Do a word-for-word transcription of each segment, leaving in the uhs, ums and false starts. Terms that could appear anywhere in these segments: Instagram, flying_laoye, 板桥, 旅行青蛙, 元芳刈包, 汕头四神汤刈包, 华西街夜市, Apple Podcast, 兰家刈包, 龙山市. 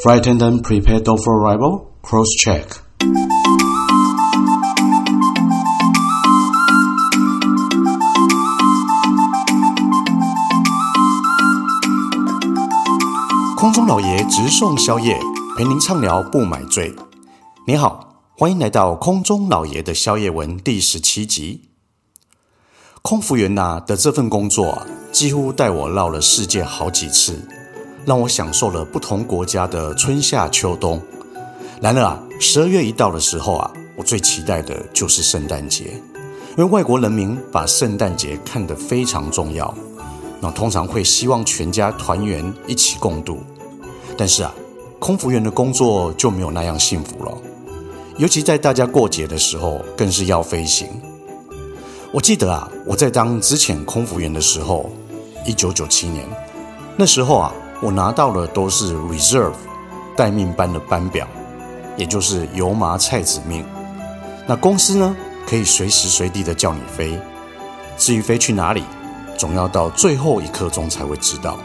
Frightened and prepared for arrival? Cross-check. 空中老爷直送宵夜，陪您畅聊不买醉。你好，欢迎来到空中老爷的宵夜文第十七集。空服员啊的这份工作啊，几乎带我绕了世界好几次，让我享受了不同国家的春夏秋冬。然而啊，十二月一到的时候啊，我最期待的就是圣诞节，因为外国人民把圣诞节看得非常重要，那通常会希望全家团圆一起共度。但是啊，空服员的工作就没有那样幸福了，尤其在大家过节的时候，更是要飞行。我记得啊，我在当之前空服员的时候，一九九七年，那时候啊，我拿到的都是 reserve 待命班的班表，也就是油麻菜籽命。那公司呢，可以随时随地的叫你飞，至于飞去哪里，总要到最后一刻钟才会知道。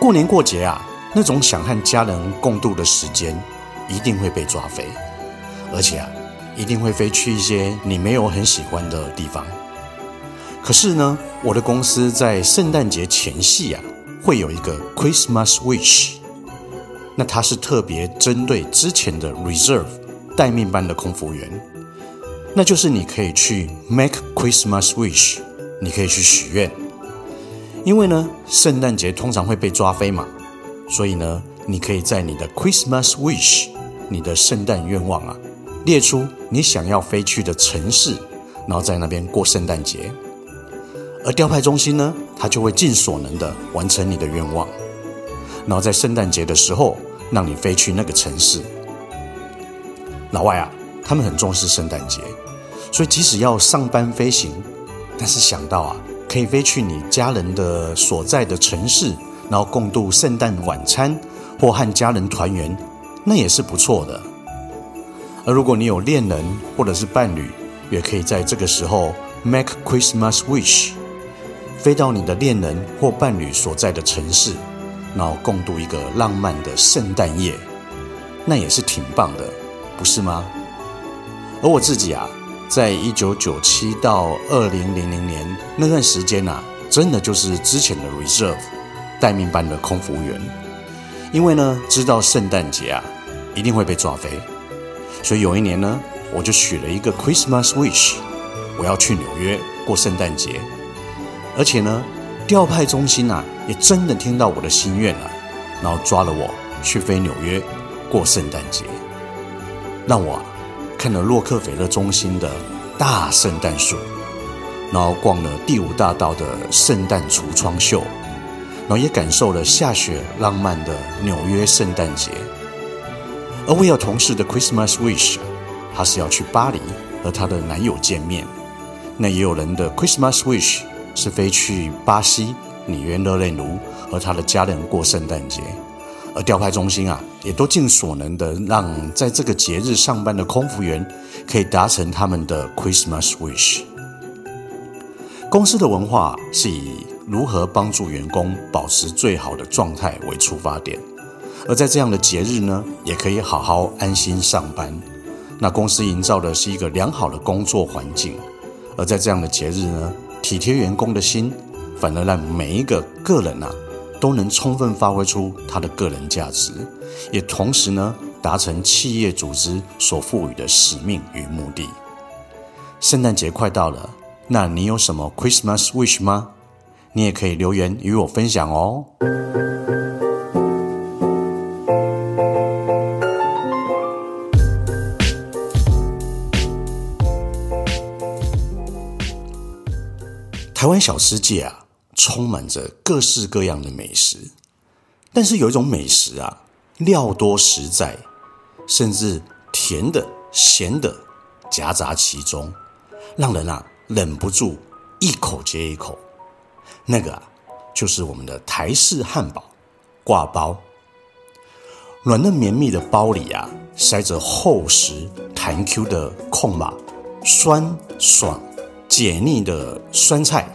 过年过节啊，那种想和家人共度的时间，一定会被抓飞，而且啊，一定会飞去一些你没有很喜欢的地方。可是呢，我的公司在圣诞节前夕啊，会有一个 Christmas Wish， 那它是特别针对之前的 Reserve 待命班的空服员，那就是你可以去 Make Christmas Wish， 你可以去许愿。因为呢，圣诞节通常会被抓飞嘛，所以呢，你可以在你的 Christmas Wish， 你的圣诞愿望啊，列出你想要飞去的城市，然后在那边过圣诞节。而调派中心呢，它就会尽所能的完成你的愿望，然后在圣诞节的时候让你飞去那个城市。老外啊，他们很重视圣诞节，所以即使要上班飞行，但是想到啊，可以飞去你家人的所在的城市，然后共度圣诞晚餐或和家人团圆，那也是不错的。而如果你有恋人或者是伴侣，也可以在这个时候 make Christmas wish， 飞到你的恋人或伴侣所在的城市，然后共度一个浪漫的圣诞夜，那也是挺棒的，不是吗？而我自己啊，在一九九七到二零零零年那段时间啊，真的就是之前的 reserve 待命班的空服员，因为呢，知道圣诞节啊一定会被抓飞，所以有一年呢，我就许了一个 Christmas wish， 我要去纽约过圣诞节。而且呢，调派中心啊，也真的听到我的心愿了，然后抓了我去飞纽约过圣诞节，让我、啊、看了洛克菲勒中心的大圣诞树，然后逛了第五大道的圣诞橱窗秀，然后也感受了下雪浪漫的纽约圣诞节。而我有同事的 Christmas wish， 他是要去巴黎和他的男友见面。那也有人的 Christmas wish 是飞去巴西里约热内卢和他的家人过圣诞节。而调派中心啊，也都尽所能的让在这个节日上班的空服员可以达成他们的 Christmas wish。公司的文化是以如何帮助员工保持最好的状态为出发点。而在这样的节日呢，也可以好好安心上班。那公司营造的是一个良好的工作环境，而在这样的节日呢，体贴员工的心，反而让每一个个人啊，都能充分发挥出他的个人价值，也同时呢，达成企业组织所赋予的使命与目的。圣诞节快到了，那你有什么 Christmas wish 吗？你也可以留言与我分享哦。台湾小吃界啊，充满着各式各样的美食，但是有一种美食啊，料多食在，甚至甜的、咸的夹杂其中，让人啊忍不住一口接一口。那个啊，就是我们的台式汉堡挂包，软嫩绵密的包里啊，塞着厚实弹 Q 的控码，酸爽解腻的酸菜，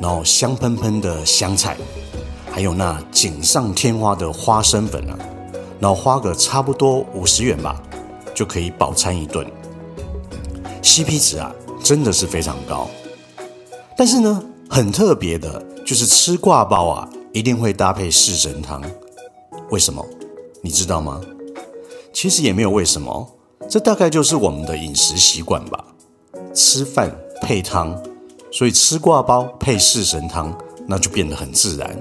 然后香喷喷的香菜，还有那锦上添花的花生粉啊，然后花个差不多五十元吧，就可以饱餐一顿。C P 值啊，真的是非常高。但是呢，很特别的就是吃刈包啊，一定会搭配四神汤。为什么？你知道吗？其实也没有为什么，这大概就是我们的饮食习惯吧。吃饭配汤，所以吃刈包配四神汤，那就变得很自然。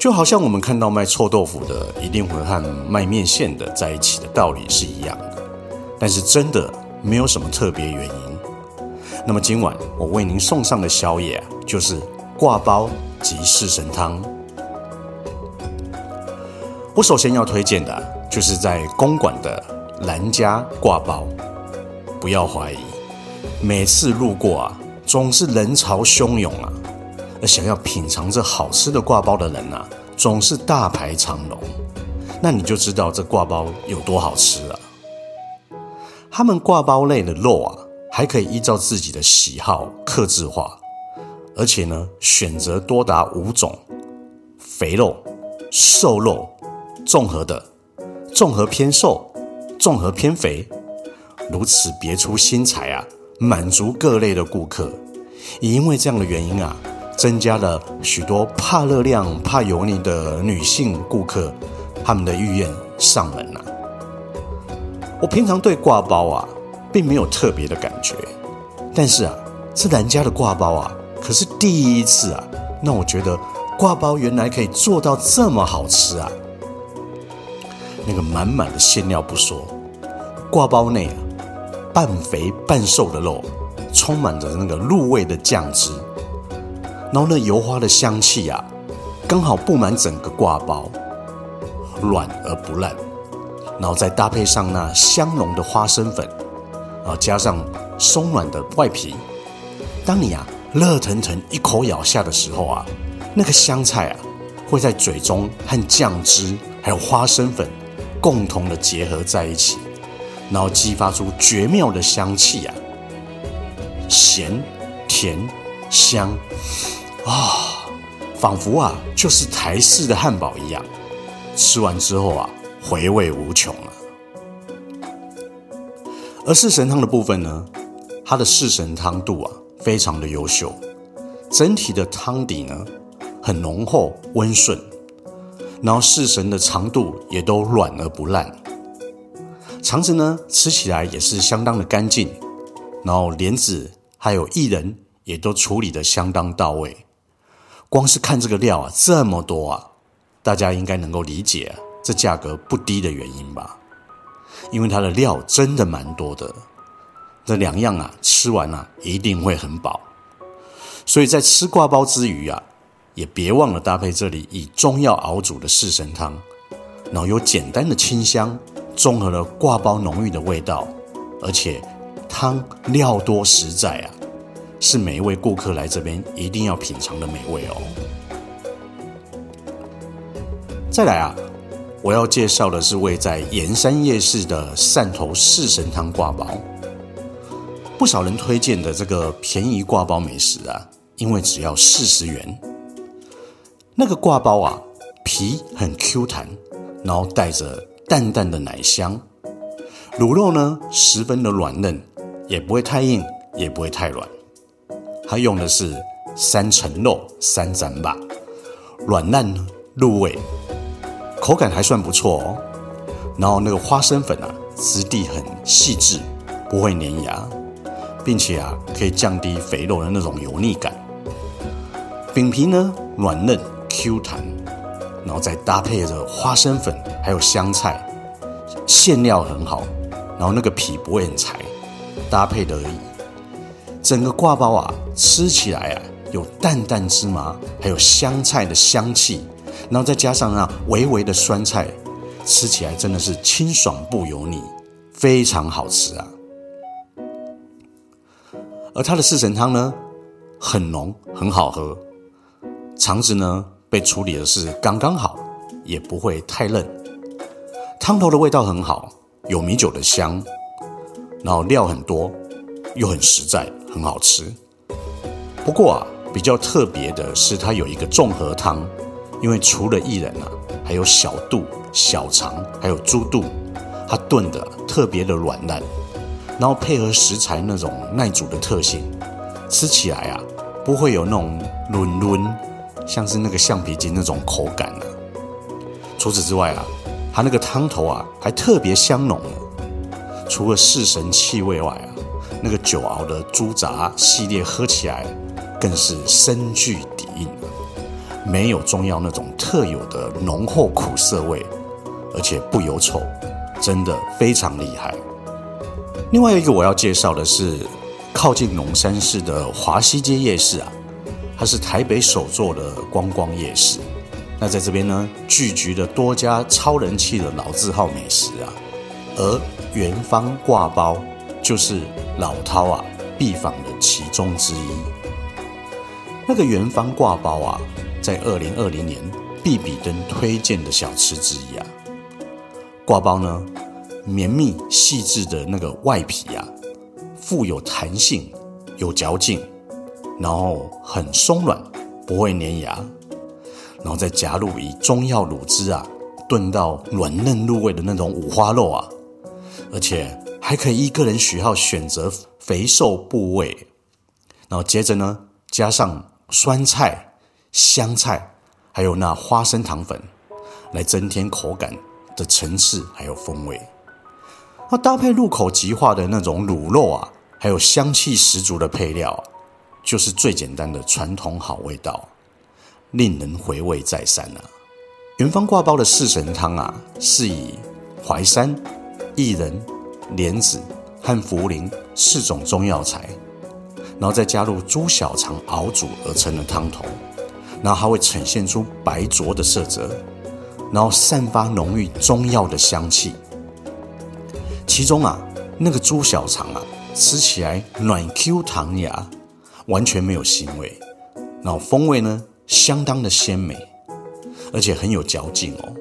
就好像我们看到卖臭豆腐的一定会和卖面线的在一起的道理是一样的，但是真的没有什么特别原因。那么今晚我为您送上的宵夜、啊、就是刈包及四神汤。我首先要推荐的、啊、就是在公馆的兰家刈包。不要怀疑，每次路过啊，总是人潮汹涌啊。而想要品尝这好吃的刈包的人啊，总是大排长龙，那你就知道这刈包有多好吃了、啊。他们刈包类的肉啊，还可以依照自己的喜好客制化，而且呢，选择多达五种：肥肉、瘦肉、综合的、综合偏瘦、综合偏肥，如此别出心裁啊，满足各类的顾客。也因为这样的原因啊，增加了许多怕热量、怕油腻的女性顾客，他们的意愿上门了、啊。我平常对刈包啊，并没有特别的感觉，但是啊，这兰家的刈包啊，可是第一次啊，让我觉得刈包原来可以做到这么好吃啊！那个满满的馅料不说，刈包内啊，半肥半瘦的肉，充满着那个入味的酱汁。然后那油花的香气啊，刚好布满整个刈包，软而不烂。然后再搭配上那香浓的花生粉，然后加上松软的外皮。当你啊热腾腾一口咬下的时候啊，那个香菜啊会在嘴中和酱汁还有花生粉共同的结合在一起，然后激发出绝妙的香气啊，咸、甜、香。啊、哦，仿佛啊就是台式的汉堡一样，吃完之后啊回味无穷了、啊。而四神汤的部分呢，它的四神汤度啊非常的优秀，整体的汤底呢很浓厚温顺，然后四神的肠肚也都软而不烂，肠子呢吃起来也是相当的干净，然后莲子还有薏仁也都处理得相当到位。光是看这个料啊，这么多啊，大家应该能够理解、啊、这价格不低的原因吧？因为它的料真的蛮多的，这两样啊，吃完啊一定会很饱。所以在吃刈包之余啊，也别忘了搭配这里以中药熬煮的四神汤，然后有简单的清香，综合了刈包浓郁的味道，而且汤料多实在啊，是每一位顾客来这边一定要品尝的美味哦。再来啊，我要介绍的是位在盐山夜市的汕头四神汤刈包。不少人推荐的这个便宜刈包美食啊，因为只要四十元。那个刈包啊，皮很 Q 弹，然后带着淡淡的奶香，卤肉呢十分的软嫩，也不会太硬，也不会太软。它用的是三层肉三斩吧，软烂入味，口感还算不错哦。然后那个花生粉啊，质地很细致，不会粘牙，并且啊可以降低肥肉的那种油腻感。饼皮呢软嫩 Q 弹，然后再搭配着花生粉还有香菜，馅料很好，然后那个皮不会很柴，搭配的而已。整个刈包啊，吃起来啊有淡淡芝麻，还有香菜的香气，然后再加上那微微的酸菜，吃起来真的是清爽不油腻，非常好吃啊。而它的四神汤呢，很浓，很好喝，肠子呢被处理的是刚刚好，也不会太嫩，汤头的味道很好，有米酒的香，然后料很多，又很实在，很好吃。不过啊，比较特别的是它有一个综合汤，因为除了薏仁啊，还有小肚、小肠，还有猪肚，它炖的特别的软烂，然后配合食材那种耐煮的特性，吃起来啊不会有那种软软，像是那个橡皮筋那种口感了、啊。除此之外啊，它那个汤头啊还特别香浓呢。除了四神气味外啊，那个久熬的猪杂系列喝起来更是深具底蕴，没有中药那种特有的浓厚苦涩味，而且不油臭，真的非常厉害。另外一个我要介绍的是靠近龙山市的华西街夜市啊，它是台北首座的观光夜市。那在这边呢，聚集了多家超人气的老字号美食啊，而元芳刈包就是老饕啊必访的其中之一。那个元芳刈包啊，在二零二零年必比登推荐的小吃之一啊。刈包呢，绵密细致的那个外皮啊，富有弹性，有嚼劲，然后很松软，不会粘牙。然后再加入以中药卤汁啊，炖到软嫩入味的那种五花肉啊，而且还可以依个人喜好选择肥瘦部位。然后接着呢，加上酸菜、香菜，还有那花生糖粉，来增添口感的层次还有风味。那搭配入口即化的那种卤肉啊，还有香气十足的配料、啊，就是最简单的传统好味道。令人回味再三啊！元芳刈包的四神汤啊，是以淮山、薏仁、莲子和茯苓四种中药材，然后再加入猪小肠熬煮而成的汤头，然后它会呈现出白浊的色泽，然后散发浓郁中药的香气。其中啊，那个猪小肠啊，吃起来软 Q 弹牙，完全没有腥味，然后风味呢？相当的鲜美，而且很有嚼劲哦，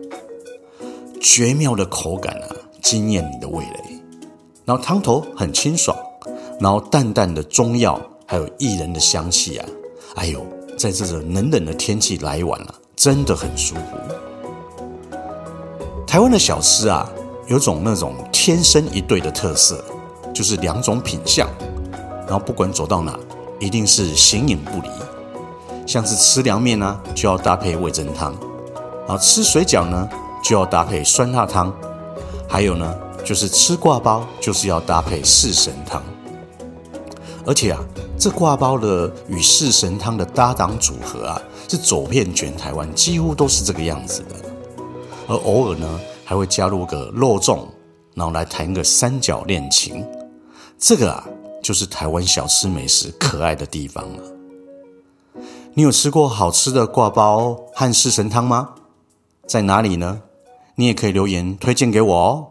绝妙的口感啊，惊艳你的味蕾。然后汤头很清爽，然后淡淡的中药还有薏仁的香气啊，哎呦，在这种冷冷的天气来一碗啊，真的很舒服。台湾的小吃啊，有种那种天生一对的特色，就是两种品相，然后不管走到哪，一定是形影不离。像是吃凉面啊，就要搭配味噌汤；然后吃水饺呢，就要搭配酸辣汤；还有呢，就是吃刈包，就是要搭配四神汤。而且啊，这刈包的与四神汤的搭档组合啊，是走遍全台湾，几乎都是这个样子的。而偶尔呢，还会加入个肉粽，然后来谈个三角恋情。这个啊，就是台湾小吃美食可爱的地方了、啊。你有吃过好吃的刈包和四神汤吗？在哪里呢？你也可以留言推荐给我哦。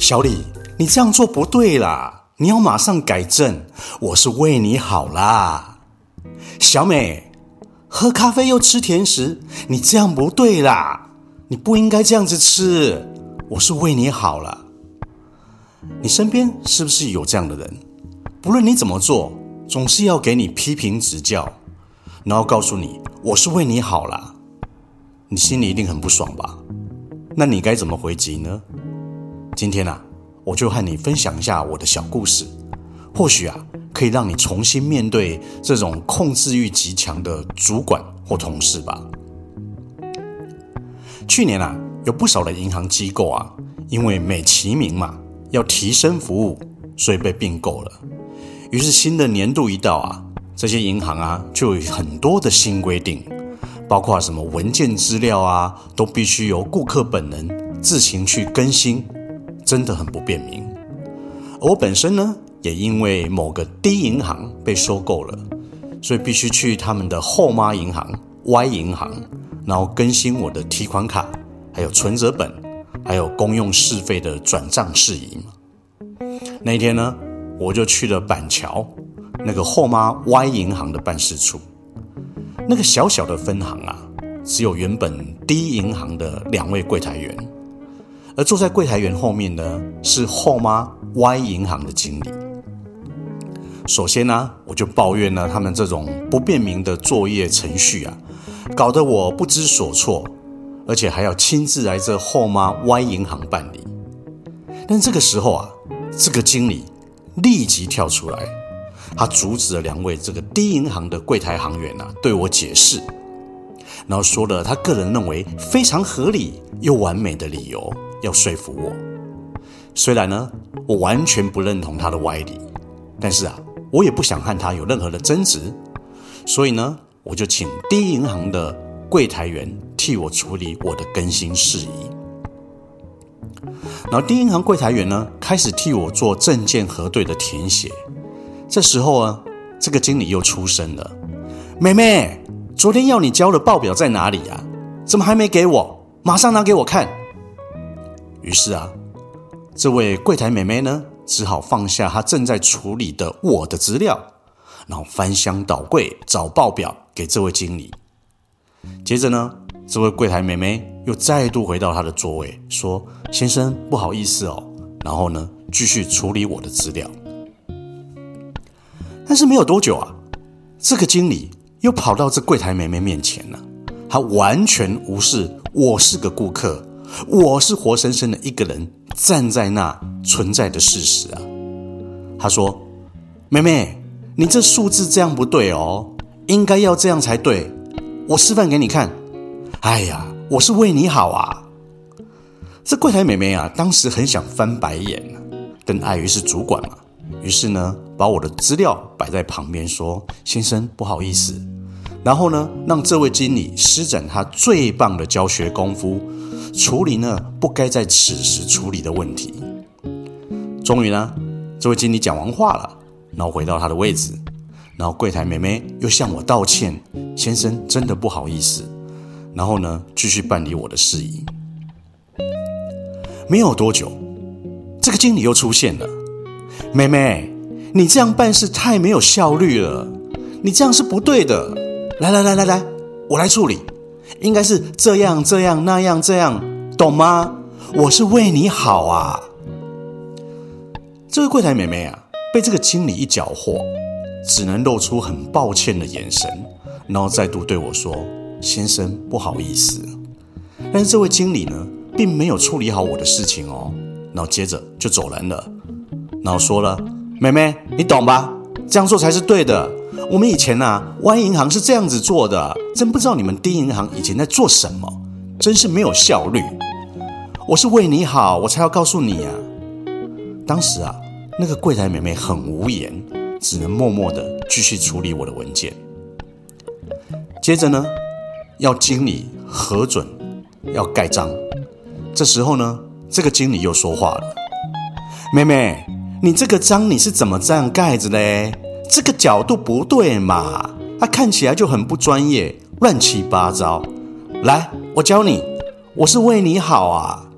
小李，你这样做不对啦，你要马上改正，我是为你好啦。小美，喝咖啡又吃甜食，你这样不对啦。你不应该这样子吃，我是为你好啦。你身边是不是有这样的人？不论你怎么做，总是要给你批评指教，然后告诉你我是为你好啦。你心里一定很不爽吧？那你该怎么回击呢？今天啊，我就和你分享一下我的小故事，或许啊，可以让你重新面对这种控制欲极强的主管或同事吧。去年啊，有不少的银行机构啊，因为美其名嘛，要提升服务，所以被并购了。于是新的年度一到啊，这些银行啊就有很多的新规定，包括什么文件资料啊，都必须由顾客本人自行去更新，真的很不便民。而我本身呢，也因为某个 D 银行被收购了，所以必须去他们的后妈银行 Y 银行。然后更新我的提款卡，还有存折本，还有公用事费的转账事宜。那一天呢，我就去了板桥那个后妈 Y 银行的办事处。那个小小的分行啊，只有原本 D 银行的两位柜台员，而坐在柜台员后面呢，是后妈 Y 银行的经理。首先呢、啊，我就抱怨了他们这种不便民的作业程序啊，搞得我不知所措，而且还要亲自来这后妈 Y 银行办理。但这个时候啊，这个经理立即跳出来，他阻止了两位这个D银行的柜台行员啊，对我解释，然后说了他个人认为非常合理又完美的理由要说服我。虽然呢，我完全不认同他的歪理，但是啊，我也不想和他有任何的争执，所以呢，我就请D银行的柜台员替我处理我的更新事宜。然后D银行柜台员呢，开始替我做证件核对的填写。这时候啊，这个经理又出声了：“妹妹，昨天要你交的报表在哪里啊？怎么还没给我？马上拿给我看。”于是啊，这位柜台妹妹呢，只好放下她正在处理的我的资料，然后翻箱倒柜找报表给这位经理。接着呢，这位柜台妹妹又再度回到她的座位，说：“先生，不好意思哦。”然后呢，继续处理我的资料。但是没有多久啊，这个经理又跑到这柜台妹妹面前了、啊，他完全无视我是个顾客，我是活生生的一个人站在那存在的事实啊。他说：“妹妹，你这数字这样不对哦，应该要这样才对，我示范给你看。哎呀，我是为你好啊。”这柜台妹妹啊，当时很想翻白眼，但碍于是主管嘛。于是呢，把我的资料摆在旁边说：“先生，不好意思。”然后呢，让这位经理施展他最棒的教学功夫，处理呢不该在此时处理的问题。终于呢，这位经理讲完话了，然后回到他的位置，然后柜台妹妹又向我道歉：“先生，真的不好意思。”然后呢，继续办理我的事宜。没有多久，这个经理又出现了。“妹妹，你这样办事太没有效率了，你这样是不对的。来来来来来，我来处理，应该是这样这样那样这样，懂吗？我是为你好啊。”这位柜台妹妹啊，被这个经理一搅和，只能露出很抱歉的眼神，然后再度对我说：“先生，不好意思。”但是这位经理呢，并没有处理好我的事情哦，然后接着就走人了。然后说了：“妹妹，你懂吧？这样做才是对的。我们以前啊 ，Y 银行是这样子做的，真不知道你们D银行以前在做什么，真是没有效率。我是为你好，我才要告诉你啊。”当时啊，那个柜台妹妹很无言，只能默默的继续处理我的文件。接着呢，要经理核准，要盖章。这时候呢，这个经理又说话了：“妹妹，你这个章你是怎么这样盖子嘞？这个角度不对嘛，它看起来就很不专业，乱七八糟。来，我教你，我是为你好啊。”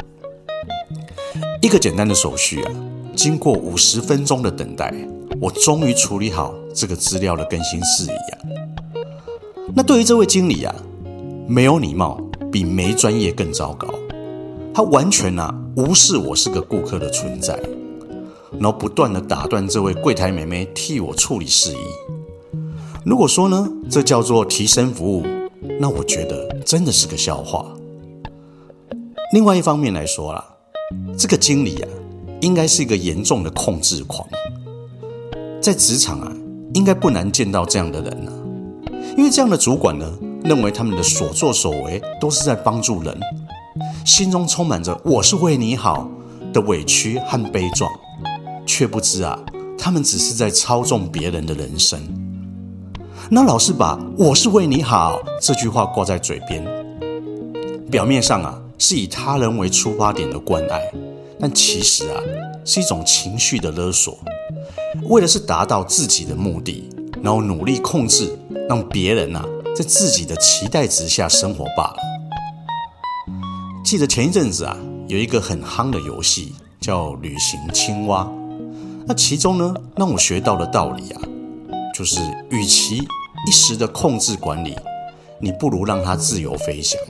一个简单的手续啊，经过五十分钟的等待，我终于处理好这个资料的更新事宜啊。那对于这位经理啊，没有礼貌比没专业更糟糕，他完全啊无视我是个顾客的存在。然后不断的打断这位柜台妹妹替我处理事宜。如果说呢，这叫做提升服务，那我觉得真的是个笑话。另外一方面来说啦，这个经理啊，应该是一个严重的控制狂。在职场啊，应该不难见到这样的人啊，因为这样的主管呢，认为他们的所作所为都是在帮助人，心中充满着“我是为你好”的委屈和悲壮。却不知啊，他们只是在操纵别人的人生。那老是把“我是为你好”这句话挂在嘴边，表面上啊是以他人为出发点的关爱，但其实啊是一种情绪的勒索，为的是达到自己的目的，然后努力控制，让别人啊在自己的期待值下生活罢了。记得前一阵子啊，有一个很夯的游戏叫“旅行青蛙”。那其中呢，让我学到的道理啊，就是与其一时的控制管理，你不如让它自由飞翔，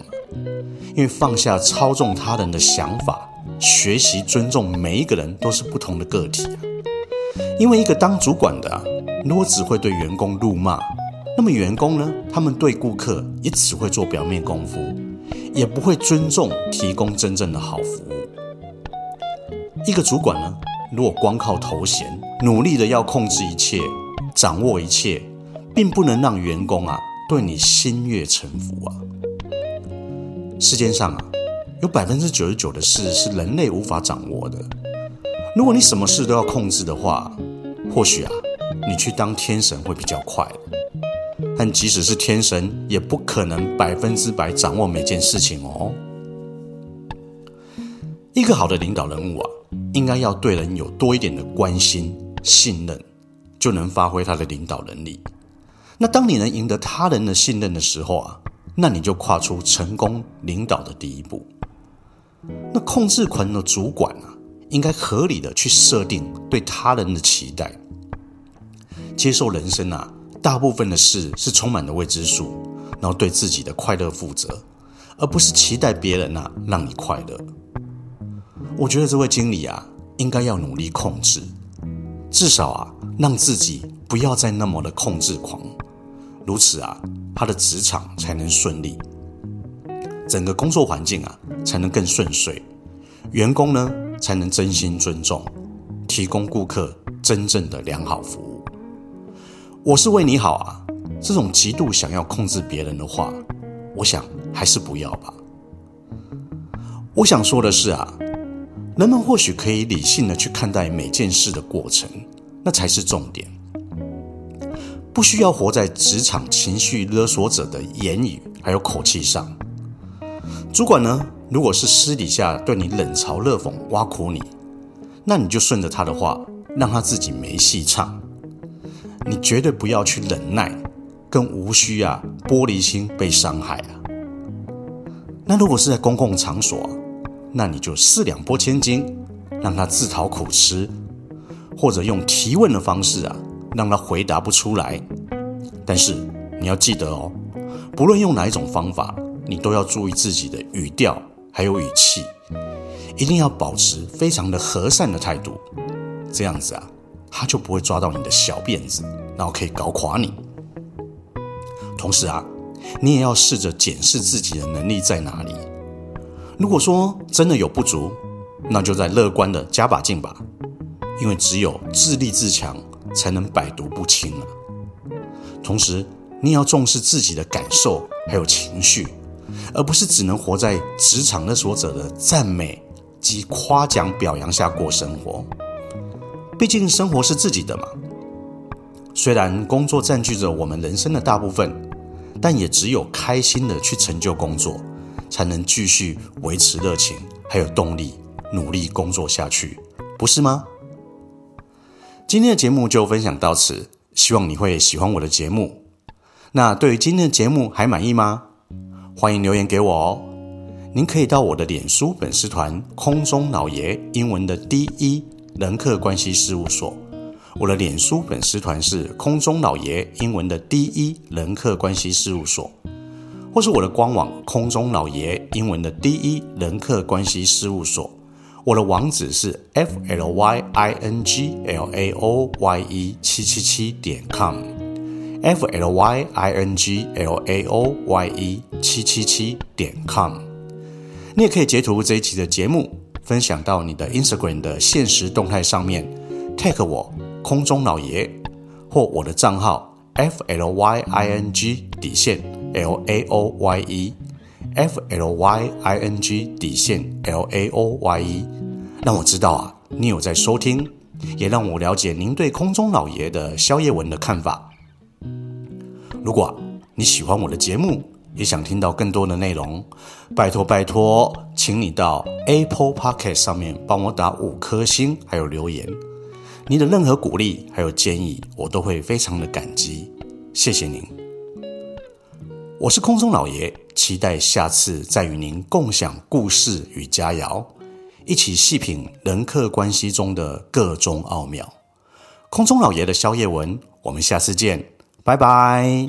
因为放下操纵他人的想法，学习尊重每一个人都是不同的个体、啊、因为一个当主管的、啊、如果只会对员工怒骂，那么员工呢，他们对顾客也只会做表面功夫，也不会尊重提供真正的好服务。一个主管呢，如果光靠头衔努力的要控制一切，掌握一切，并不能让员工啊对你心悦诚服啊。世界上啊有 百分之九十九 的事是人类无法掌握的。如果你什么事都要控制的话，或许啊你去当天神会比较快。但即使是天神也不可能百分之百掌握每件事情哦。一个好的领导人物啊应该要对人有多一点的关心、信任，就能发挥他的领导能力。那当你能赢得他人的信任的时候啊，那你就跨出成功领导的第一步。那控制狂的主管啊，应该合理的去设定对他人的期待。接受人生啊，大部分的事是充满了未知数，然后对自己的快乐负责，而不是期待别人啊让你快乐。我觉得这位经理啊，应该要努力控制，至少啊，让自己不要再那么的控制狂。如此啊，他的职场才能顺利，整个工作环境啊才能更顺遂，员工呢才能真心尊重，提供顾客真正的良好服务。我是为你好啊，这种极度想要控制别人的话，我想还是不要吧。我想说的是啊，人们或许可以理性的去看待每件事的过程，那才是重点。不需要活在职场情绪勒索者的言语还有口气上。主管呢，如果是私底下对你冷嘲热讽、挖苦你，那你就顺着他的话，让他自己没戏唱。你绝对不要去忍耐，更无需啊玻璃心被伤害啊。那如果是在公共场所、啊，那你就四两拨千斤，让他自讨苦吃，或者用提问的方式啊。让他回答不出来，但是你要记得哦，不论用哪一种方法，你都要注意自己的语调还有语气，一定要保持非常的和善的态度，这样子啊，他就不会抓到你的小辫子，然后可以搞垮你。同时啊，你也要试着检视自己的能力在哪里。如果说真的有不足，那就再乐观的加把劲吧，因为只有自立自强，才能百毒不侵啊。同时，你也要重视自己的感受还有情绪，而不是只能活在职场勒索者的赞美及夸奖表扬下过生活。毕竟生活是自己的嘛。虽然工作占据着我们人生的大部分，但也只有开心的去成就工作，才能继续维持热情还有动力，努力工作下去，不是吗？今天的节目就分享到此，希望你会喜欢我的节目。那对于今天的节目还满意吗？欢迎留言给我哦。您可以到我的脸书粉丝团空中老爷英文的第一人客关系事务所，我的脸书粉丝团是空中老爷英文的第一人客关系事务所，或是我的官网空中老爷英文的第一人客关系事务所。我的网址是 f l y i n g l a o y e 七七七 点 com f l y i n g l a o y e 七七七 点 com。 你也可以截图这一期的节目，分享到你的 Instagram 的限时动态上面 tag 我空中老爷，或我的账号 f l y i n g 底线 l a o y e f l y i n g 底线 l a o y e， 让我知道啊，你有在收听，也让我了解您对空中老爷的宵夜文的看法。如果、啊、你喜欢我的节目，也想听到更多的内容，拜托拜托，请你到 Apple Podcast 上面帮我打五颗星，还有留言。你的任何鼓励还有建议，我都会非常的感激，谢谢您。我是空中老爷，期待下次再与您共享故事与佳肴，一起细品人客关系中的各种奥妙。空中老爷的宵夜文，我们下次见，拜拜。